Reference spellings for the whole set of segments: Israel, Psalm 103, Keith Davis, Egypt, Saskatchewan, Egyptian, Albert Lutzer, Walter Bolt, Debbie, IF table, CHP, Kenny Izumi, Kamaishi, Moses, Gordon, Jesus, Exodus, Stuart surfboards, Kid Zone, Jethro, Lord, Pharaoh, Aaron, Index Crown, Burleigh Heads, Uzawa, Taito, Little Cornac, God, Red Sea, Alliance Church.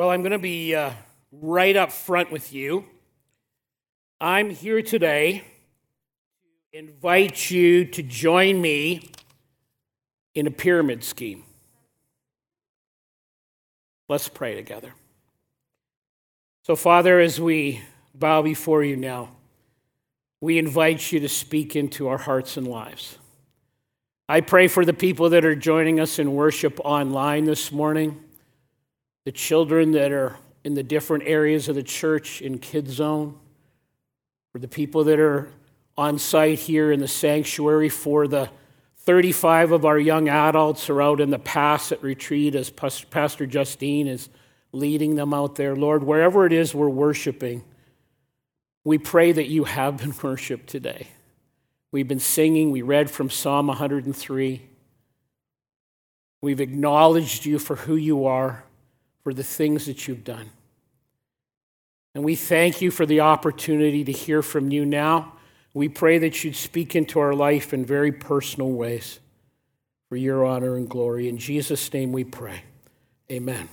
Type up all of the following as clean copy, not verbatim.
Well, I'm going to be right up front with you. I'm here today to invite you to join me in a pyramid scheme. Let's pray together. So, Father, as we bow before you now, we invite you to speak into our hearts and lives. I pray for the people that are joining us in worship online this morning, the children that are in the different areas of the church in Kid Zone, for the people that are on site here in the sanctuary, for the 35 of our young adults who are out in the pass at retreat as Pastor Justine is leading them out there. Lord, wherever it is we're worshiping, we pray that you have been worshiped today. We've been singing, we read from Psalm 103. We've acknowledged you for who you are, for the things that you've done. And we thank you for the opportunity to hear from you now. We pray that you'd speak into our life in very personal ways for your honor and glory. In Jesus' name we pray. Amen.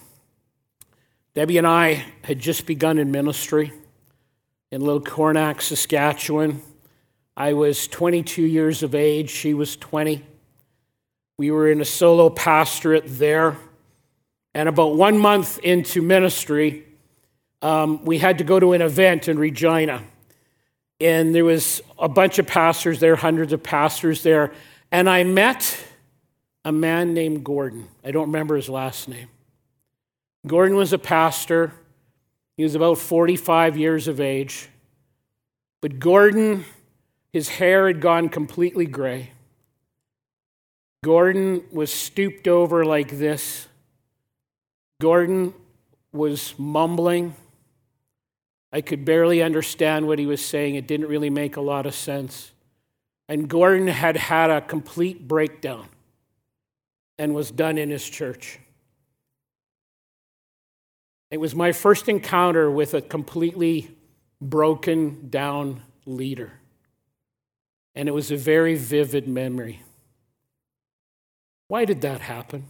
Debbie and I had just begun in ministry in Little Cornac, Saskatchewan. I was 22 years of age. She was 20. We were in a solo pastorate there. And about 1 month into ministry, we had to go to an event in Regina. And there was a bunch of pastors there, hundreds of pastors there. And I met a man named Gordon. I don't remember his last name. Gordon was a pastor. He was about 45 years of age. But Gordon, his hair had gone completely gray. Gordon was stooped over like this. Gordon was mumbling. I could barely understand what he was saying. It didn't really make a lot of sense. And Gordon had had a complete breakdown and was done in his church. It was my first encounter with a completely broken down leader. And it was a very vivid memory. Why did that happen?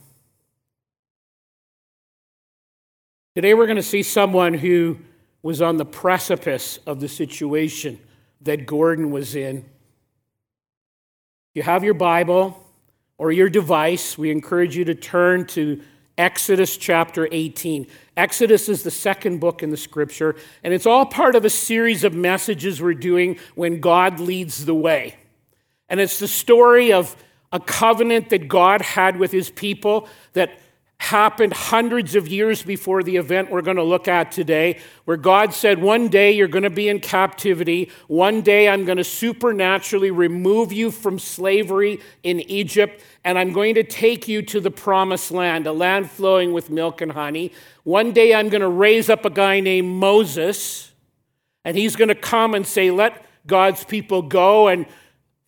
Today we're going to see someone who was on the precipice of the situation that Gordon was in. You have your Bible or your device. We encourage you to turn to Exodus chapter 18. Exodus is the second book in the scripture, and it's all part of a series of messages we're doing when God leads the way. And it's the story of a covenant that God had with his people that happened hundreds of years before the event we're going to look at today, where God said, one day you're going to be in captivity. One day I'm going to supernaturally remove you from slavery in Egypt, and I'm going to take you to the Promised Land, a land flowing with milk and honey. One day I'm going to raise up a guy named Moses, and he's going to come and say, let God's people go, and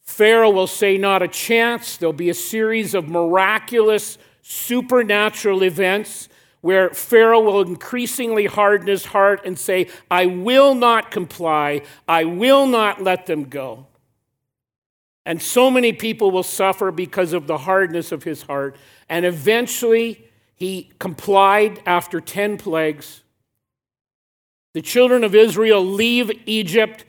Pharaoh will say, not a chance. There'll be a series of miraculous supernatural events where Pharaoh will increasingly harden his heart and say, I will not comply. I will not let them go. And so many people will suffer because of the hardness of his heart. And eventually he complied after 10 plagues. The children of Israel leave Egypt.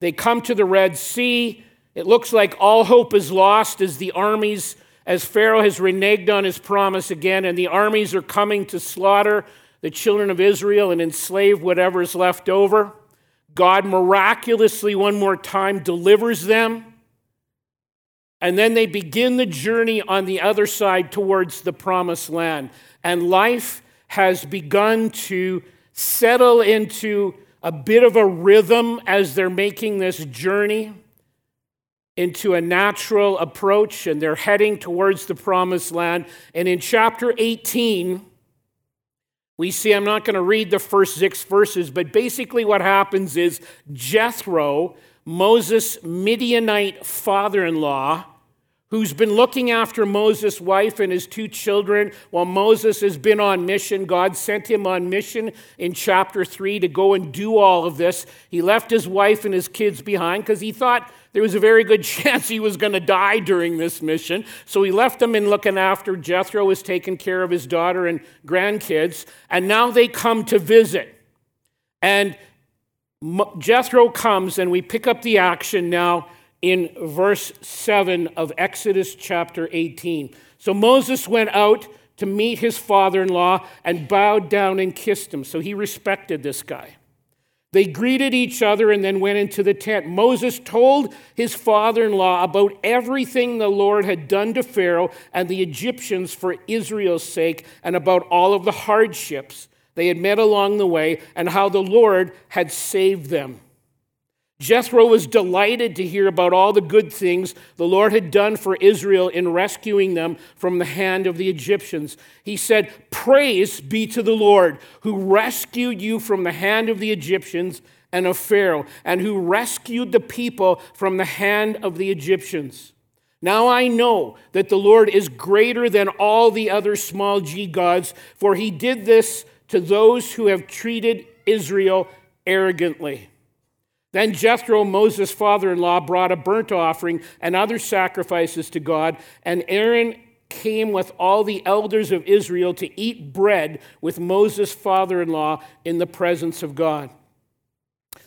They come to the Red Sea. It looks like all hope is lost as Pharaoh has reneged on his promise again, and the armies are coming to slaughter the children of Israel and enslave whatever is left over. God miraculously, one more time, delivers them. And then they begin the journey on the other side towards the Promised Land. And life has begun to settle into a bit of a rhythm as they're making this journey into a natural approach, and they're heading towards the Promised Land. And in chapter 18, we see, I'm not going to read the first 6 verses, but basically what happens is Jethro, Moses' Midianite father-in-law, who's been looking after Moses' wife and his two children while Moses has been on mission. God sent him on mission in chapter 3 to go and do all of this. He left his wife and his kids behind because he thought there was a very good chance he was going to die during this mission. So he left them in looking after. Jethro was taking care of his daughter and grandkids. And now they come to visit. And Jethro comes, and we pick up the action now in verse 7 of Exodus chapter 18. So Moses went out to meet his father-in-law and bowed down and kissed him. So he respected this guy. They greeted each other and then went into the tent. Moses told his father-in-law about everything the Lord had done to Pharaoh and the Egyptians for Israel's sake, and about all of the hardships they had met along the way and how the Lord had saved them. Jethro was delighted to hear about all the good things the Lord had done for Israel in rescuing them from the hand of the Egyptians. He said, "Praise be to the Lord, who rescued you from the hand of the Egyptians and of Pharaoh, and who rescued the people from the hand of the Egyptians. Now I know that the Lord is greater than all the other small g gods, for he did this to those who have treated Israel arrogantly." Then Jethro, Moses' father-in-law, brought a burnt offering and other sacrifices to God, and Aaron came with all the elders of Israel to eat bread with Moses' father-in-law in the presence of God.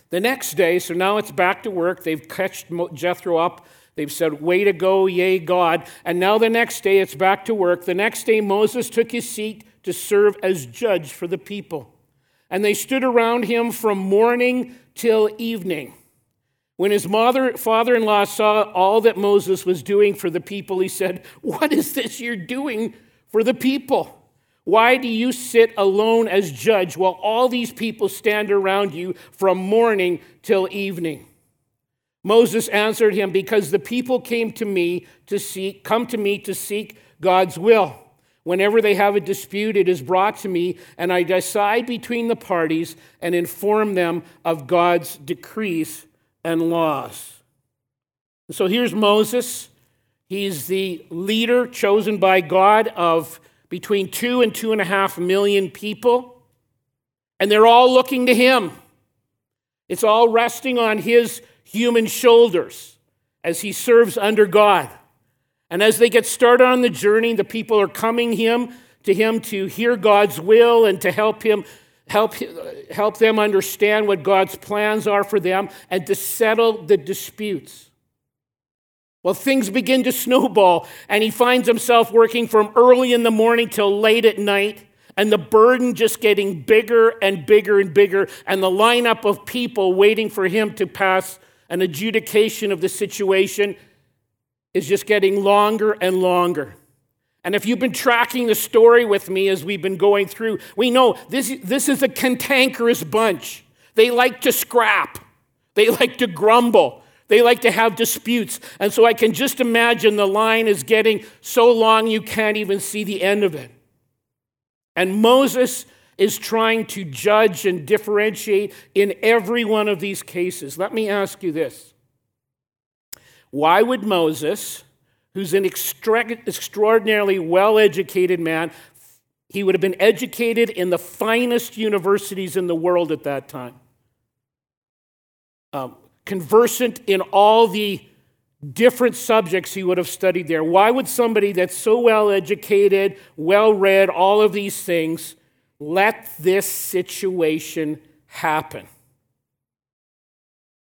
The next day, so now it's back to work, they've catched Jethro up, they've said, "Way to go, yay, God," and now the next day it's back to work. The next day Moses took his seat to serve as judge for the people. And they stood around him from morning till evening. When his father-in-law saw all that Moses was doing for the people, he said, "What is this you're doing for the people? Why do you sit alone as judge while all these people stand around you from morning till evening?" Moses answered him, "Because the people come to me to seek God's will. Whenever they have a dispute, it is brought to me, and I decide between the parties and inform them of God's decrees and laws." So here's Moses. He's the leader chosen by God of between 2 and 2.5 million people, and they're all looking to him. It's all resting on his human shoulders as he serves under God. And as they get started on the journey, the people are coming to him to hear God's will and to help them understand what God's plans are for them and to settle the disputes. Well, things begin to snowball, and he finds himself working from early in the morning till late at night, and the burden just getting bigger and bigger and bigger, and the lineup of people waiting for him to pass an adjudication of the situation is just getting longer and longer. And if you've been tracking the story with me as we've been going through, we know this is a cantankerous bunch. They like to scrap. They like to grumble. They like to have disputes. And so I can just imagine the line is getting so long you can't even see the end of it. And Moses is trying to judge and differentiate in every one of these cases. Let me ask you this. Why would Moses, who's an extraordinarily well-educated man, he would have been educated in the finest universities in the world at that time, conversant in all the different subjects he would have studied there. Why would somebody that's so well-educated, well-read, all of these things, let this situation happen?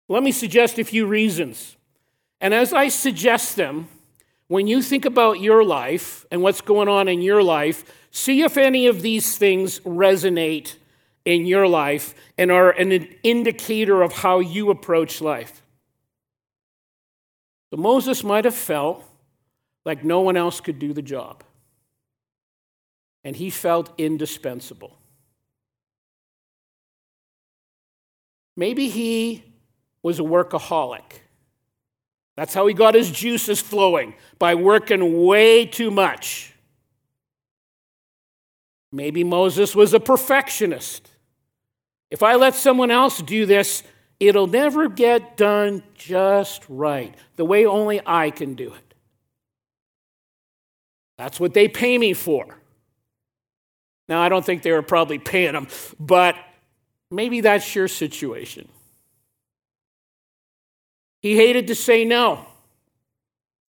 Let me suggest a few reasons. And as I suggest them, when you think about your life and what's going on in your life, see if any of these things resonate in your life and are an indicator of how you approach life. So Moses might have felt like no one else could do the job, and he felt indispensable. Maybe he was a workaholic. That's how he got his juices flowing, by working way too much. Maybe Moses was a perfectionist. If I let someone else do this, it'll never get done just right, the way only I can do it. That's what they pay me for. Now, I don't think they were probably paying them, but maybe that's your situation. He hated to say no.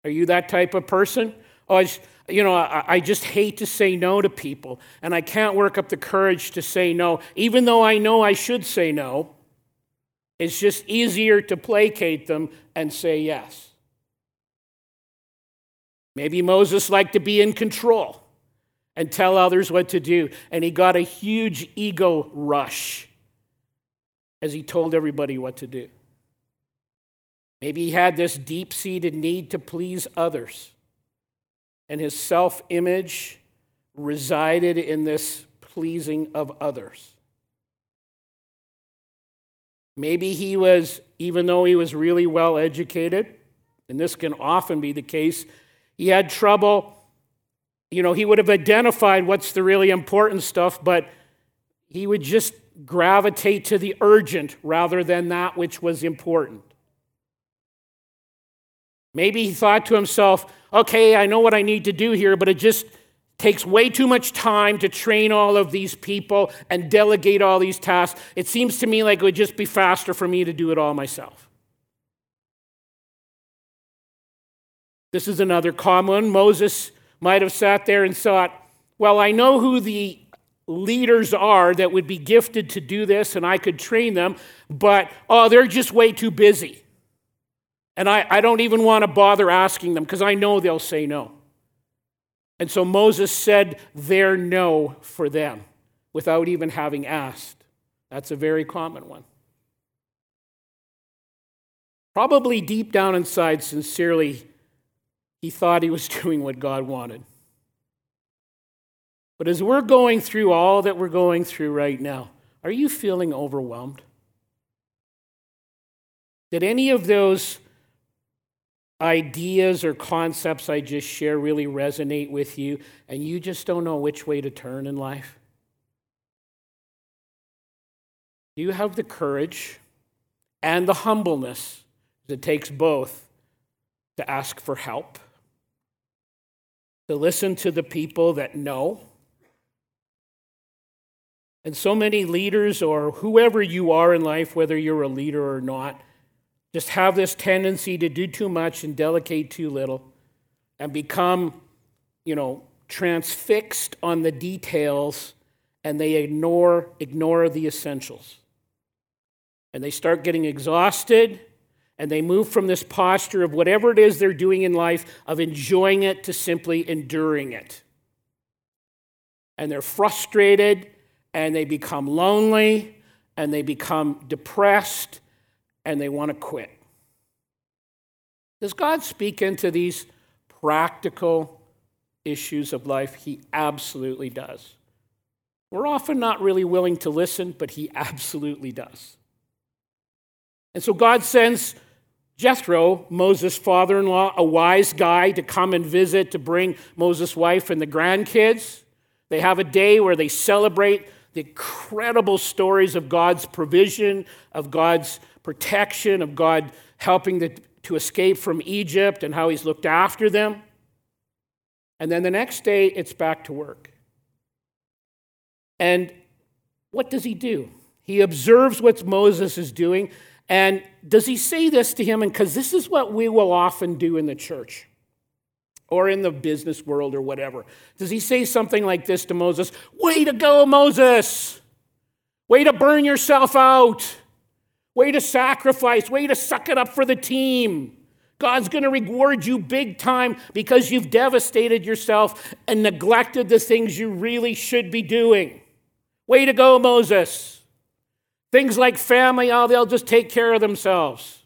Are you that type of person? Oh, I just hate to say no to people, and I can't work up the courage to say no, even though I know I should say no. It's just easier to placate them and say yes. Maybe Moses liked to be in control and tell others what to do, and he got a huge ego rush as he told everybody what to do. Maybe he had this deep-seated need to please others, and his self-image resided in this pleasing of others. Maybe he was, even though he was really well-educated, and this can often be the case, he had trouble, he would have identified what's the really important stuff, but he would just gravitate to the urgent rather than that which was important. Maybe he thought to himself, okay, I know what I need to do here, but it just takes way too much time to train all of these people and delegate all these tasks. It seems to me like it would just be faster for me to do it all myself. This is another common one. Moses might have sat there and thought, well, I know who the leaders are that would be gifted to do this, and I could train them, but, they're just way too busy. And I don't even want to bother asking them because I know they'll say no. And so Moses said their no for them without even having asked. That's a very common one. Probably deep down inside, sincerely, he thought he was doing what God wanted. But as we're going through all that we're going through right now, are you feeling overwhelmed? Did any of those ideas or concepts I just share really resonate with you, and you just don't know which way to turn in life? Do you have the courage and the humbleness that takes both to ask for help, to listen to the people that know? And so many leaders, or whoever you are in life, whether you're a leader or not, just have this tendency to do too much and delegate too little and become, transfixed on the details, and they ignore the essentials. And they start getting exhausted, and they move from this posture of whatever it is they're doing in life, of enjoying it, to simply enduring it. And they're frustrated, and they become lonely, and they become depressed, and they want to quit. Does God speak into these practical issues of life? He absolutely does. We're often not really willing to listen, but he absolutely does. And so God sends Jethro, Moses' father-in-law, a wise guy, to come and visit, to bring Moses' wife and the grandkids. They have a day where they celebrate the incredible stories of God's provision, of God's protection, of God helping to escape from Egypt and how he's looked after them. And then the next day, it's back to work. And what does he do? He observes what Moses is doing, and does he say this to him? And because this is what we will often do in the church or in the business world or whatever. Does he say something like this to Moses? Way to go, Moses! Way to burn yourself out! Way to sacrifice, way to suck it up for the team. God's going to reward you big time because you've devastated yourself and neglected the things you really should be doing. Way to go, Moses. Things like family, they'll just take care of themselves.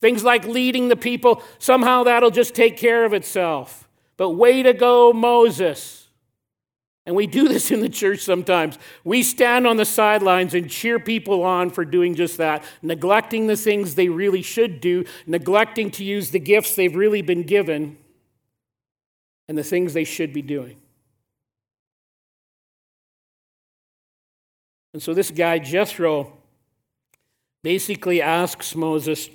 Things like leading the people, somehow that'll just take care of itself. But way to go, Moses. And we do this in the church sometimes. We stand on the sidelines and cheer people on for doing just that, neglecting the things they really should do, neglecting to use the gifts they've really been given and the things they should be doing. And so this guy, Jethro, basically asks Moses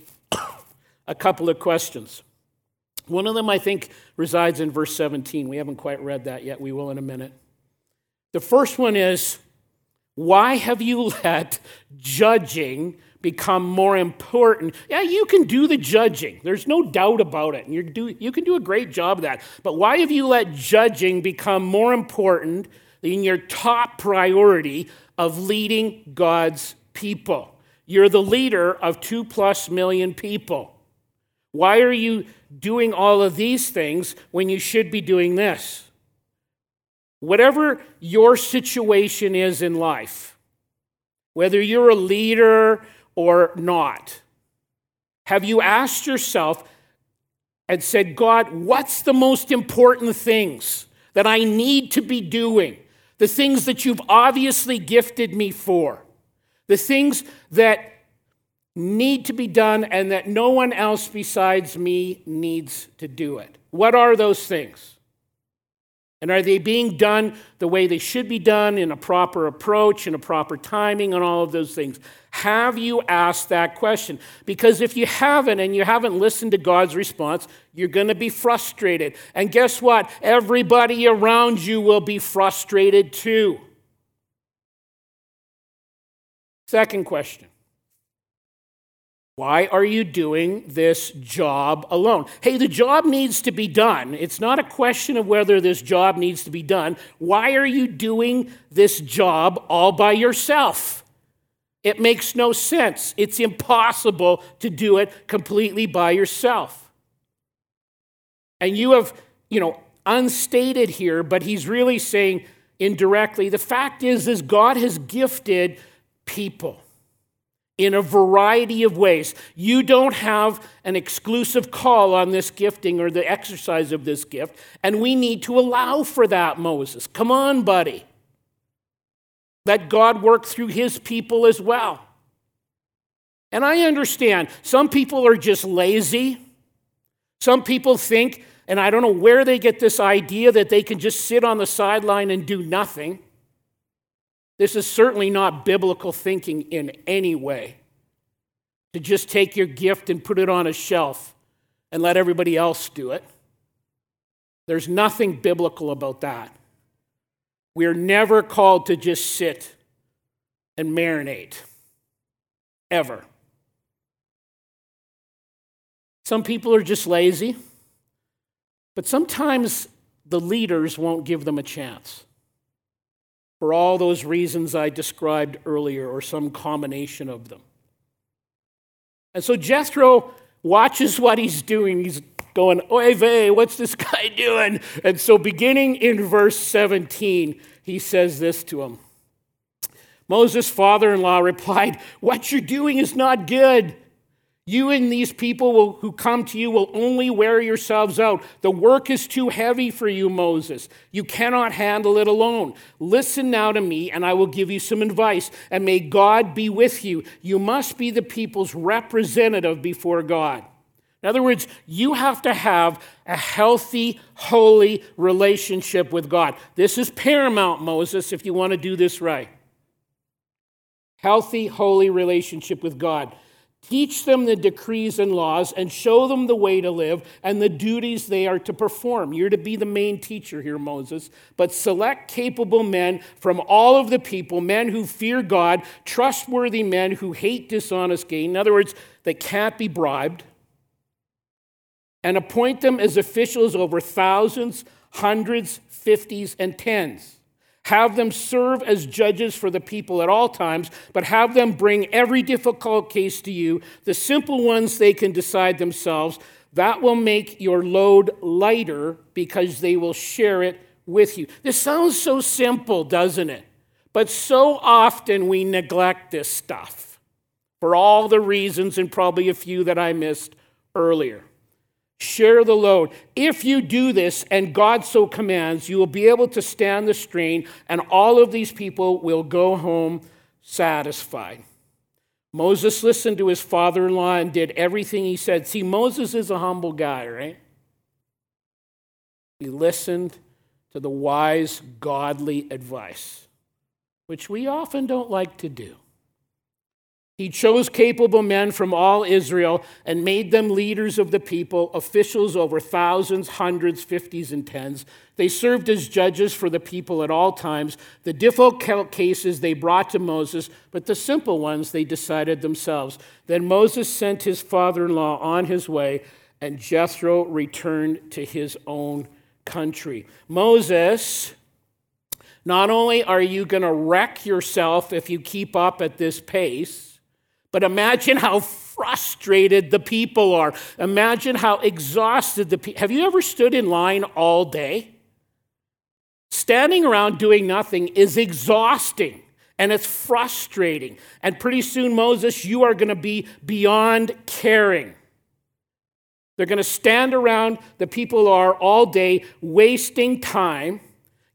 a couple of questions. One of them, I think, resides in verse 17. We haven't quite read that yet. We will in a minute. The first one is, why have you let judging become more important? Yeah, you can do the judging. There's no doubt about it. And you can do a great job of that. But why have you let judging become more important than your top priority of leading God's people? You're the leader of 2+ million people. Why are you doing all of these things when you should be doing this? Whatever your situation is in life, whether you're a leader or not, have you asked yourself and said, God, what's the most important things that I need to be doing? The things that you've obviously gifted me for. The things that need to be done and that no one else besides me needs to do it. What are those things? And are they being done the way they should be done, in a proper approach, in a proper timing, and all of those things? Have you asked that question? Because if you haven't, and you haven't listened to God's response, you're going to be frustrated. And guess what? Everybody around you will be frustrated too. Second question. Why are you doing this job alone? Hey, the job needs to be done. It's not a question of whether this job needs to be done. Why are you doing this job all by yourself? It makes no sense. It's impossible to do it completely by yourself. And you have, unstated here, but he's really saying indirectly, the fact is God has gifted people in a variety of ways. You don't have an exclusive call on this gifting or the exercise of this gift, and we need to allow for that, Moses. Come on, buddy. Let God work through his people as well. And I understand, some people are just lazy. Some people think, and I don't know where they get this idea that they can just sit on the sideline and do nothing. This is certainly not biblical thinking in any way, to just take your gift and put it on a shelf and let everybody else do it. There's nothing biblical about that. We are never called to just sit and marinate, ever. Some people are just lazy, but sometimes the leaders won't give them a chance, for all those reasons I described earlier, or some combination of them. And so Jethro watches what he's doing. He's going, oy vey, what's this guy doing? And so beginning in verse 17, he says this to him. Moses' father-in-law replied, what you're doing is not good. You and these people who come to you will only wear yourselves out. The work is too heavy for you, Moses. You cannot handle it alone. Listen now to me, and I will give you some advice, and may God be with you. You must be the people's representative before God. In other words, you have to have a healthy, holy relationship with God. This is paramount, Moses, if you want to do this right. Healthy, holy relationship with God. Teach them the decrees and laws and show them the way to live and the duties they are to perform. You're to be the main teacher here, Moses. But select capable men from all of the people, men who fear God, trustworthy men who hate dishonest gain. In other words, they can't be bribed. And appoint them as officials over thousands, hundreds, 50s, and 10s. Have them serve as judges for the people at all times, but have them bring every difficult case to you. The simple ones they can decide themselves. That will make your load lighter because they will share it with you. This sounds so simple, doesn't it? But so often we neglect this stuff for all the reasons, and probably a few that I missed earlier. Share the load. If you do this, and God so commands, you will be able to stand the strain, and all of these people will go home satisfied. Moses listened to his father-in-law and did everything he said. See, Moses is a humble guy, right? He listened to the wise, godly advice, which we often don't like to do. He chose capable men from all Israel and made them leaders of the people, officials over thousands, hundreds, fifties, and tens. They served as judges for the people at all times. The difficult cases they brought to Moses, but the simple ones they decided themselves. Then Moses sent his father-in-law on his way, and Jethro returned to his own country. Moses, not only are you going to wreck yourself if you keep up at this pace, but imagine how frustrated the people are. Imagine how exhausted the people. Have you ever stood in line all day? Standing around doing nothing is exhausting, and it's frustrating. And pretty soon, Moses, you are going to be beyond caring. They're going to stand around, the people are all day, wasting time,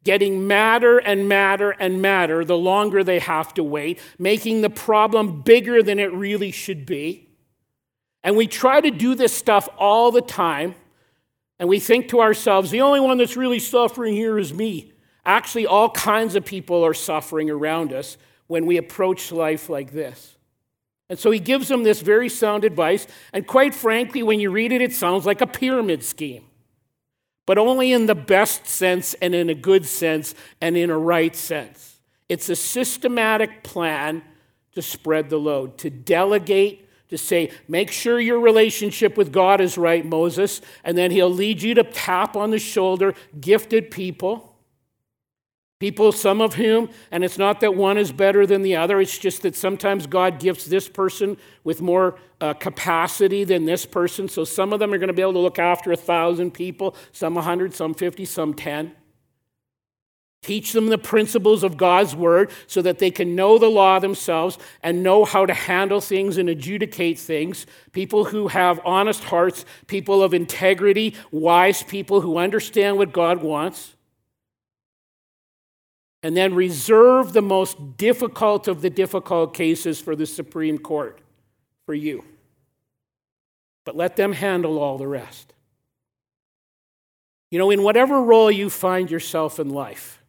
getting madder and madder and madder the longer they have to wait, making the problem bigger than it really should be. And we try to do this stuff all the time, and we think to ourselves, the only one that's really suffering here is me. Actually, all kinds of people are suffering around us when we approach life like this. And so he gives them this very sound advice, and quite frankly, when you read it, it sounds like a pyramid scheme. But only in the best sense and in a good sense and in a right sense. It's a systematic plan to spread the load, to delegate, to say, make sure your relationship with God is right, Moses, and then he'll lead you to tap on the shoulder gifted people, people some of whom, and it's not that one is better than the other, it's just that sometimes God gifts this person with more capacity than this person. So some of them are going to be able to look after 1,000 people, some 100, some 50, some 10. Teach them the principles of God's word so that they can know the law themselves and know how to handle things and adjudicate things. People who have honest hearts, people of integrity, wise people who understand what God wants. And then reserve the most difficult of the difficult cases for the Supreme Court. For you. But let them handle all the rest. You know, in whatever role you find yourself in life,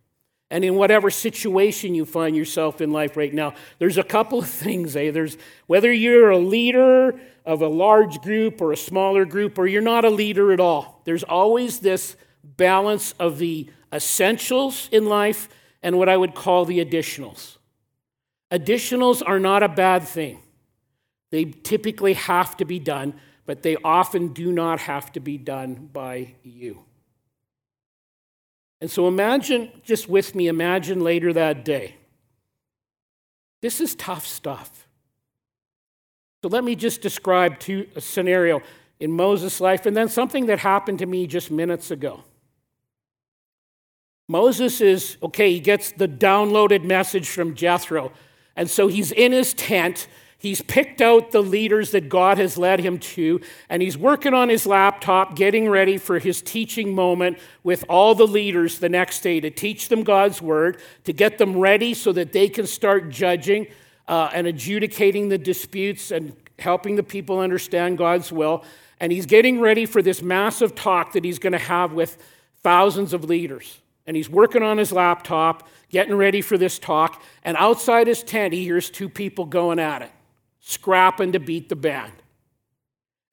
and in whatever situation you find yourself in life right now, there's a couple of things, There's whether you're a leader of a large group or a smaller group, or you're not a leader at all, there's always this balance of the essentials in life and what I would call the additionals. Additionals are not a bad thing. They typically have to be done, but they often do not have to be done by you. And so imagine, just with me, imagine later that day. This is tough stuff. So let me just describe a scenario in Moses' life, and then something that happened to me just minutes ago. Moses is, he gets the downloaded message from Jethro, and so he's in his tent. He's picked out the leaders that God has led him to, and he's working on his laptop, getting ready for his teaching moment with all the leaders the next day to teach them God's word, to get them ready so that they can start judging and adjudicating the disputes and helping the people understand God's will. And he's getting ready for this massive talk that he's going to have with thousands of leaders. And he's working on his laptop, getting ready for this talk, and outside his tent, he hears two people going at it, scrapping to beat the band.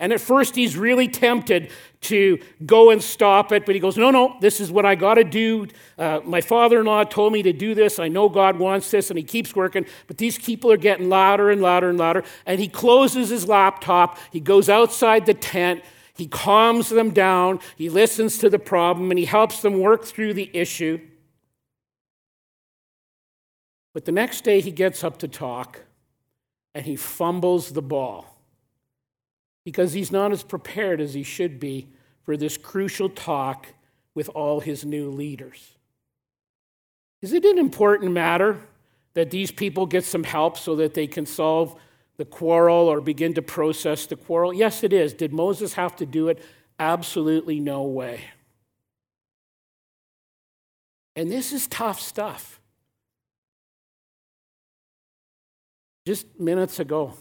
And at first he's really tempted to go and stop it, but he goes, no, this is what I got to do. My father-in-law told me to do this. I know God wants this, and he keeps working, but these people are getting louder and louder and louder, and he closes his laptop. He goes outside the tent. He calms them down. He listens to the problem, and he helps them work through the issue. But the next day he gets up to talk, and he fumbles the ball because he's not as prepared as he should be for this crucial talk with all his new leaders. Is it an important matter that these people get some help so that they can solve the quarrel or begin to process the quarrel? Yes, it is. Did Moses have to do it? Absolutely no way. And this is tough stuff. Just minutes ago,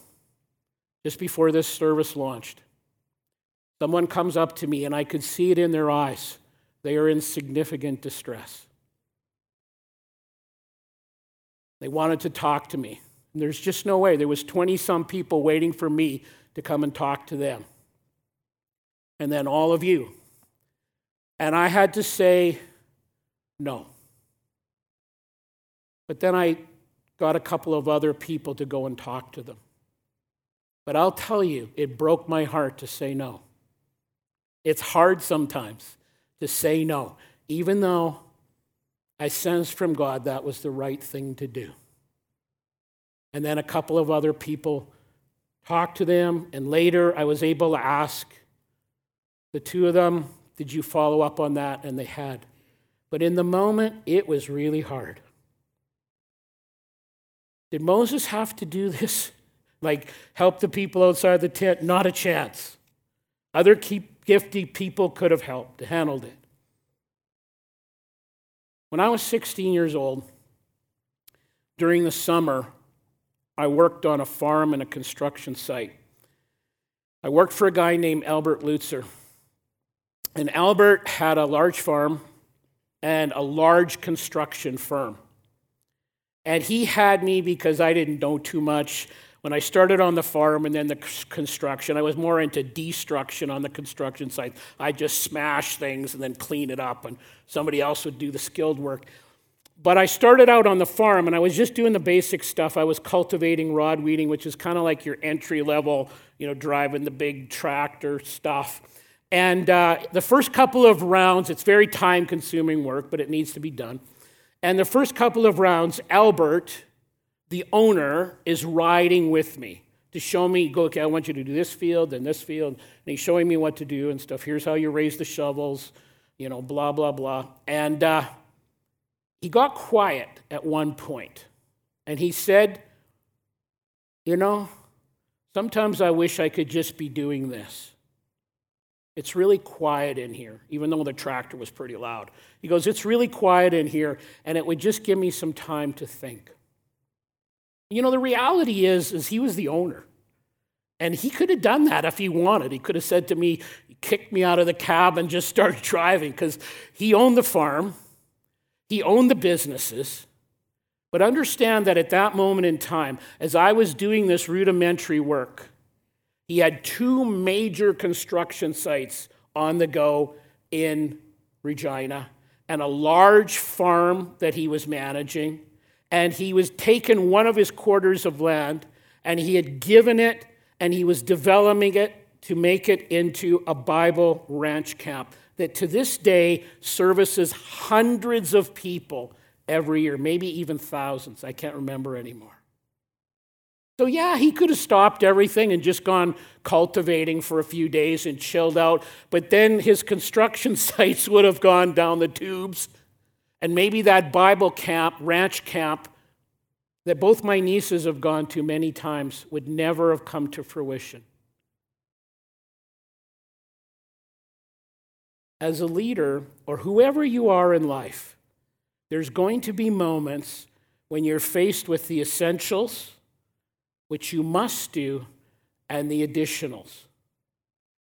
just before this service launched, someone comes up to me, and I could see it in their eyes. They are in significant distress. They wanted to talk to me. There's just no way. There was 20-some people waiting for me to come and talk to them. And then all of you. And I had to say no. But then I got a couple of other people to go and talk to them. But I'll tell you, it broke my heart to say no. It's hard sometimes to say no, even though I sensed from God that was the right thing to do. And then a couple of other people talked to them, and later I was able to ask the two of them, did you follow up on that? And they had. But in the moment, it was really hard. Did Moses have to do this? Like, help the people outside the tent? Not a chance. Other gifted people could have helped, handled it. When I was 16 years old, during the summer, I worked on a farm and a construction site. I worked for a guy named Albert Lutzer. And Albert had a large farm and a large construction firm. And he had me because I didn't know too much. When I started on the farm and then the construction, I was more into destruction on the construction site. I just smash things and then clean it up, and somebody else would do the skilled work. But I started out on the farm, and I was just doing the basic stuff. I was cultivating, rod weeding, which is kind of like your entry level, you know, driving the big tractor stuff. And the first couple of rounds, it's very time-consuming work, but it needs to be done. And the first couple of rounds, Albert, the owner, is riding with me to show me, go, okay, I want you to do this field and this field. And he's showing me what to do and stuff. Here's how you raise the shovels, you know, blah, blah, blah. And he got quiet at one point, and he said, you know, sometimes I wish I could just be doing this. It's really quiet in here, even though the tractor was pretty loud. He goes, it's really quiet in here, and it would just give me some time to think. You know, the reality is he was the owner, and he could have done that if he wanted. He could have said to me, kick me out of the cab and just start driving, because he owned the farm. He owned the businesses, but understand that at that moment in time, as I was doing this rudimentary work, he had two major construction sites on the go in Regina and a large farm that he was managing, and he was taking one of his quarters of land, and he had given it, and he was developing it to make it into a Bible ranch camp that to this day services hundreds of people every year, maybe even thousands. I can't remember anymore. So yeah, he could have stopped everything and just gone cultivating for a few days and chilled out, but then his construction sites would have gone down the tubes, and maybe that Bible camp, ranch camp, that both my nieces have gone to many times would never have come to fruition. As a leader, or whoever you are in life, there's going to be moments when you're faced with the essentials, which you must do, and the additionals.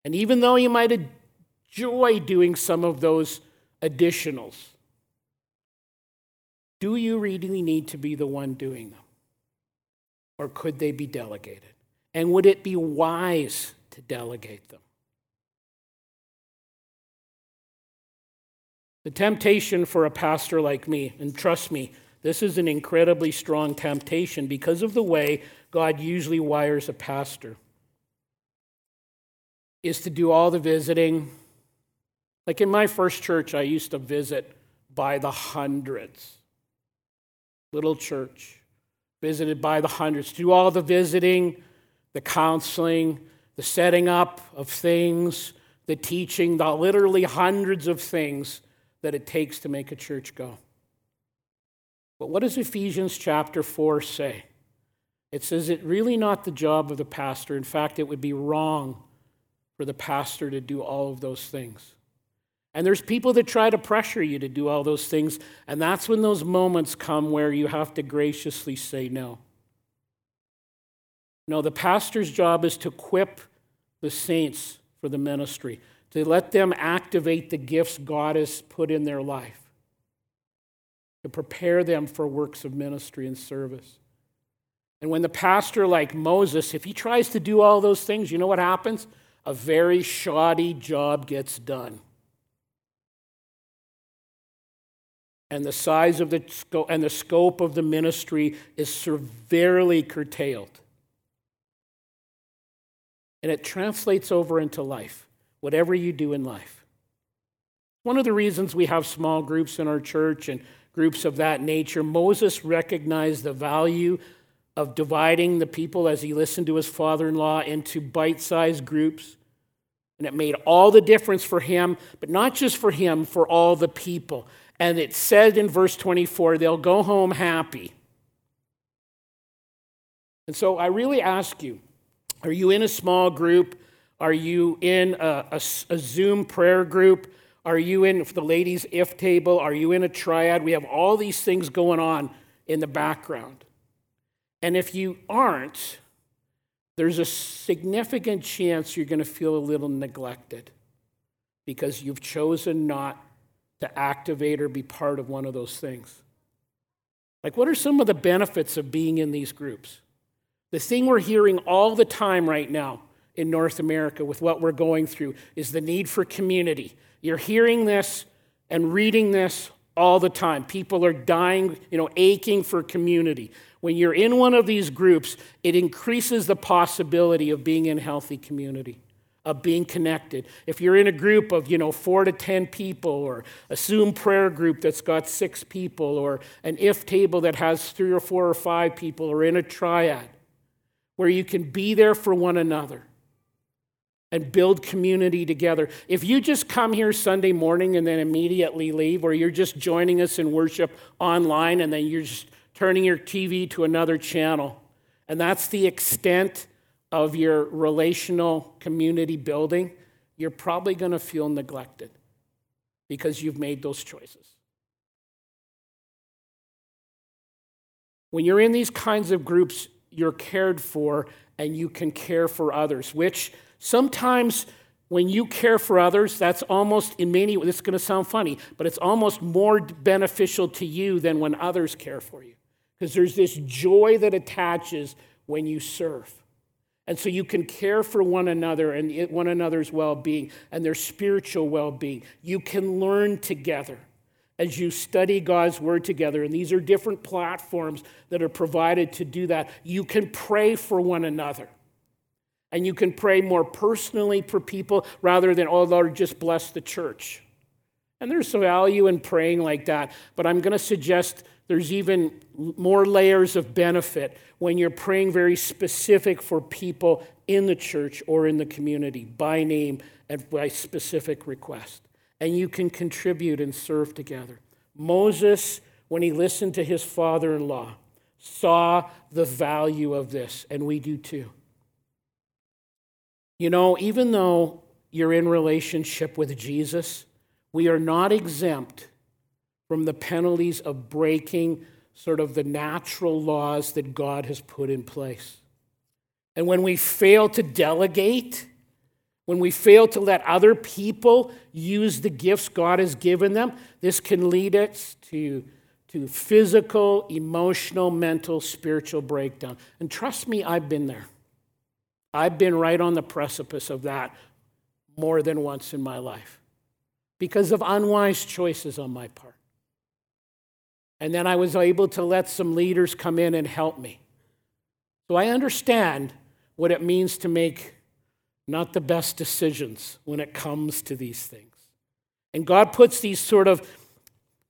And even though you might enjoy doing some of those additionals, do you really need to be the one doing them? Or could they be delegated? And would it be wise to delegate them? The temptation for a pastor like me, and trust me, this is an incredibly strong temptation because of the way God usually wires a pastor, is to do all the visiting. Like in my first church, I used to visit by the hundreds. Little church, visited by the hundreds. Do all the visiting, the counseling, the setting up of things, the teaching, the literally hundreds of things that it takes to make a church go. But what does Ephesians chapter 4 say? It says it's really not the job of the pastor. In fact, it would be wrong for the pastor to do all of those things. And there's people that try to pressure you to do all those things, and that's when those moments come where you have to graciously say no. No, the pastor's job is to equip the saints for the ministry. To let them activate the gifts God has put in their life, to prepare them for works of ministry and service. And when the pastor, like Moses, if he tries to do all those things, you know what happens? A very shoddy job gets done. And the size of the scope of the ministry is severely curtailed. And it translates over into life, whatever you do in life. One of the reasons we have small groups in our church and groups of that nature, Moses recognized the value of dividing the people as he listened to his father-in-law into bite-sized groups. And it made all the difference for him, but not just for him, for all the people. And it said in verse 24, they'll go home happy. And so I really ask you, are you in a small group? Are you in a Zoom prayer group? Are you in the ladies' IF table? Are you in a triad? We have all these things going on in the background. And if you aren't, there's a significant chance you're going to feel a little neglected because you've chosen not to activate or be part of one of those things. Like, what are some of the benefits of being in these groups? The thing we're hearing all the time right now in North America with what we're going through is the need for community. You're hearing this and reading this all the time. People are dying, aching for community. When you're in one of these groups, it increases the possibility of being in healthy community, of being connected. If you're in a group of, 4 to 10 people, or a Zoom prayer group that's got 6 people, or an IF table that has 3 or 4 or 5 people, or in a triad, where you can be there for one another and build community together. If you just come here Sunday morning and then immediately leave, or you're just joining us in worship online and then you're just turning your TV to another channel, and that's the extent of your relational community building, you're probably going to feel neglected because you've made those choices. When you're in these kinds of groups, you're cared for and you can care for others, which sometimes when you care for others, that's almost in many ways, it's going to sound funny, but it's almost more beneficial to you than when others care for you, because there's this joy that attaches when you serve. And so you can care for one another and one another's well-being and their spiritual well-being. You can learn together as you study God's word together. And these are different platforms that are provided to do that. You can pray for one another. And you can pray more personally for people rather than, oh, Lord, just bless the church. And there's some value in praying like that. But I'm going to suggest there's even more layers of benefit when you're praying very specific for people in the church or in the community by name and by specific request. And you can contribute and serve together. Moses, when he listened to his father-in-law, saw the value of this, and we do too. Even though you're in relationship with Jesus, we are not exempt from the penalties of breaking sort of the natural laws that God has put in place. And when we fail to delegate, when we fail to let other people use the gifts God has given them, this can lead us to physical, emotional, mental, spiritual breakdown. And trust me, I've been there. I've been right on the precipice of that more than once in my life because of unwise choices on my part. And then I was able to let some leaders come in and help me. So I understand what it means to make not the best decisions when it comes to these things. And God puts these sort of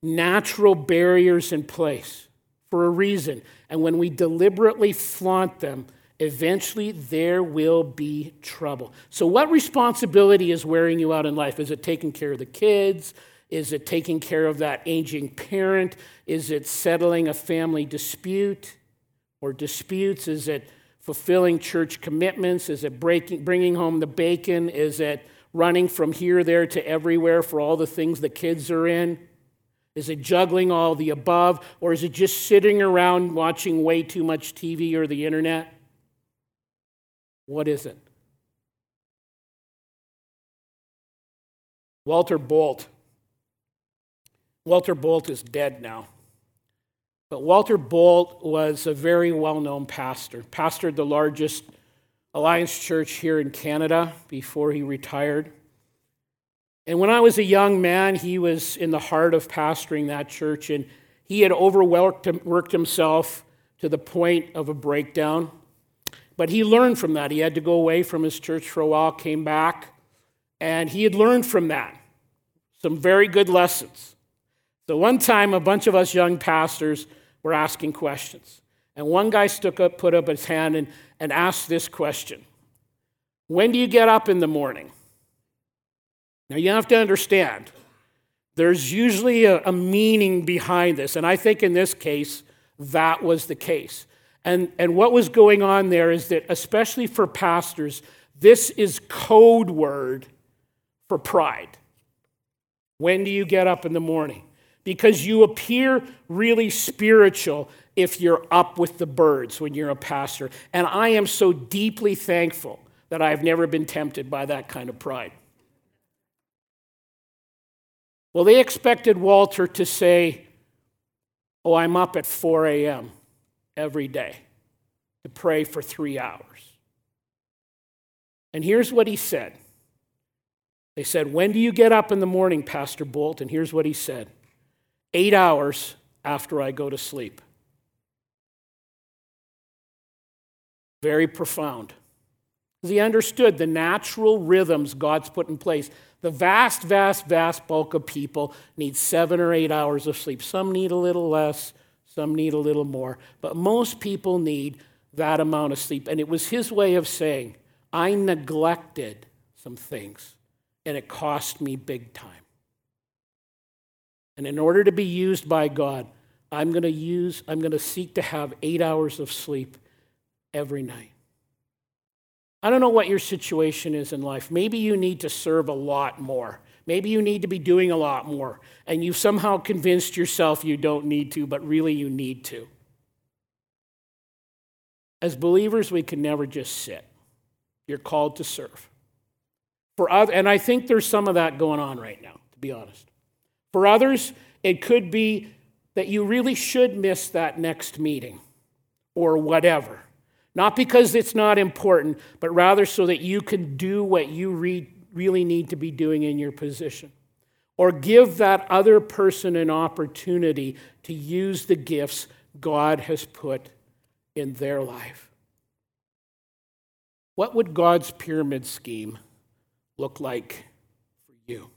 natural barriers in place for a reason. And when we deliberately flaunt them, eventually there will be trouble. So what responsibility is wearing you out in life? Is it taking care of the kids? Is it taking care of that aging parent? Is it settling a family dispute or disputes? Is it fulfilling church commitments? Is it bringing home the bacon? Is it running from here, there, to everywhere for all the things the kids are in? Is it juggling all the above? Or is it just sitting around watching way too much TV or the internet? What is it? Walter Bolt. Walter Bolt is dead now. But Walter Bolt was a very well-known pastor, pastored the largest Alliance Church here in Canada before he retired. And when I was a young man, he was in the heart of pastoring that church, and he had overworked himself to the point of a breakdown. But he learned from that. He had to go away from his church for a while, came back, and he had learned from that some very good lessons. So one time, a bunch of us young pastors were asking questions. And one guy put up his hand and asked this question: when do you get up in the morning? Now, you have to understand, there's usually a meaning behind this. And I think in this case, that was the case. And what was going on there is that, especially for pastors, this is code word for pride. When do you get up in the morning? Because you appear really spiritual if you're up with the birds when you're a pastor. And I am so deeply thankful that I've never been tempted by that kind of pride. Well, they expected Walter to say, "Oh, I'm up at 4 a.m. every day to pray for 3 hours." And here's what he said. They said, "When do you get up in the morning, Pastor Bolt?" And here's what he said: 8 hours after I go to sleep. Very profound. He understood the natural rhythms God's put in place. The vast, vast, vast bulk of people need 7 or 8 hours of sleep. Some need a little less, some need a little more, but most people need that amount of sleep. And it was his way of saying, I neglected some things, and it cost me big time. And in order to be used by God, I'm going to seek to have 8 hours of sleep every night. I don't know what your situation is in life. Maybe you need to serve a lot more. Maybe you need to be doing a lot more. And you've somehow convinced yourself you don't need to, but really you need to. As believers, we can never just sit. You're called to serve. And I think there's some of that going on right now, to be honest. For others, it could be that you really should miss that next meeting or whatever. Not because it's not important, but rather so that you can do what you really need to be doing in your position. Or give that other person an opportunity to use the gifts God has put in their life. What would God's pyramid scheme look like for you?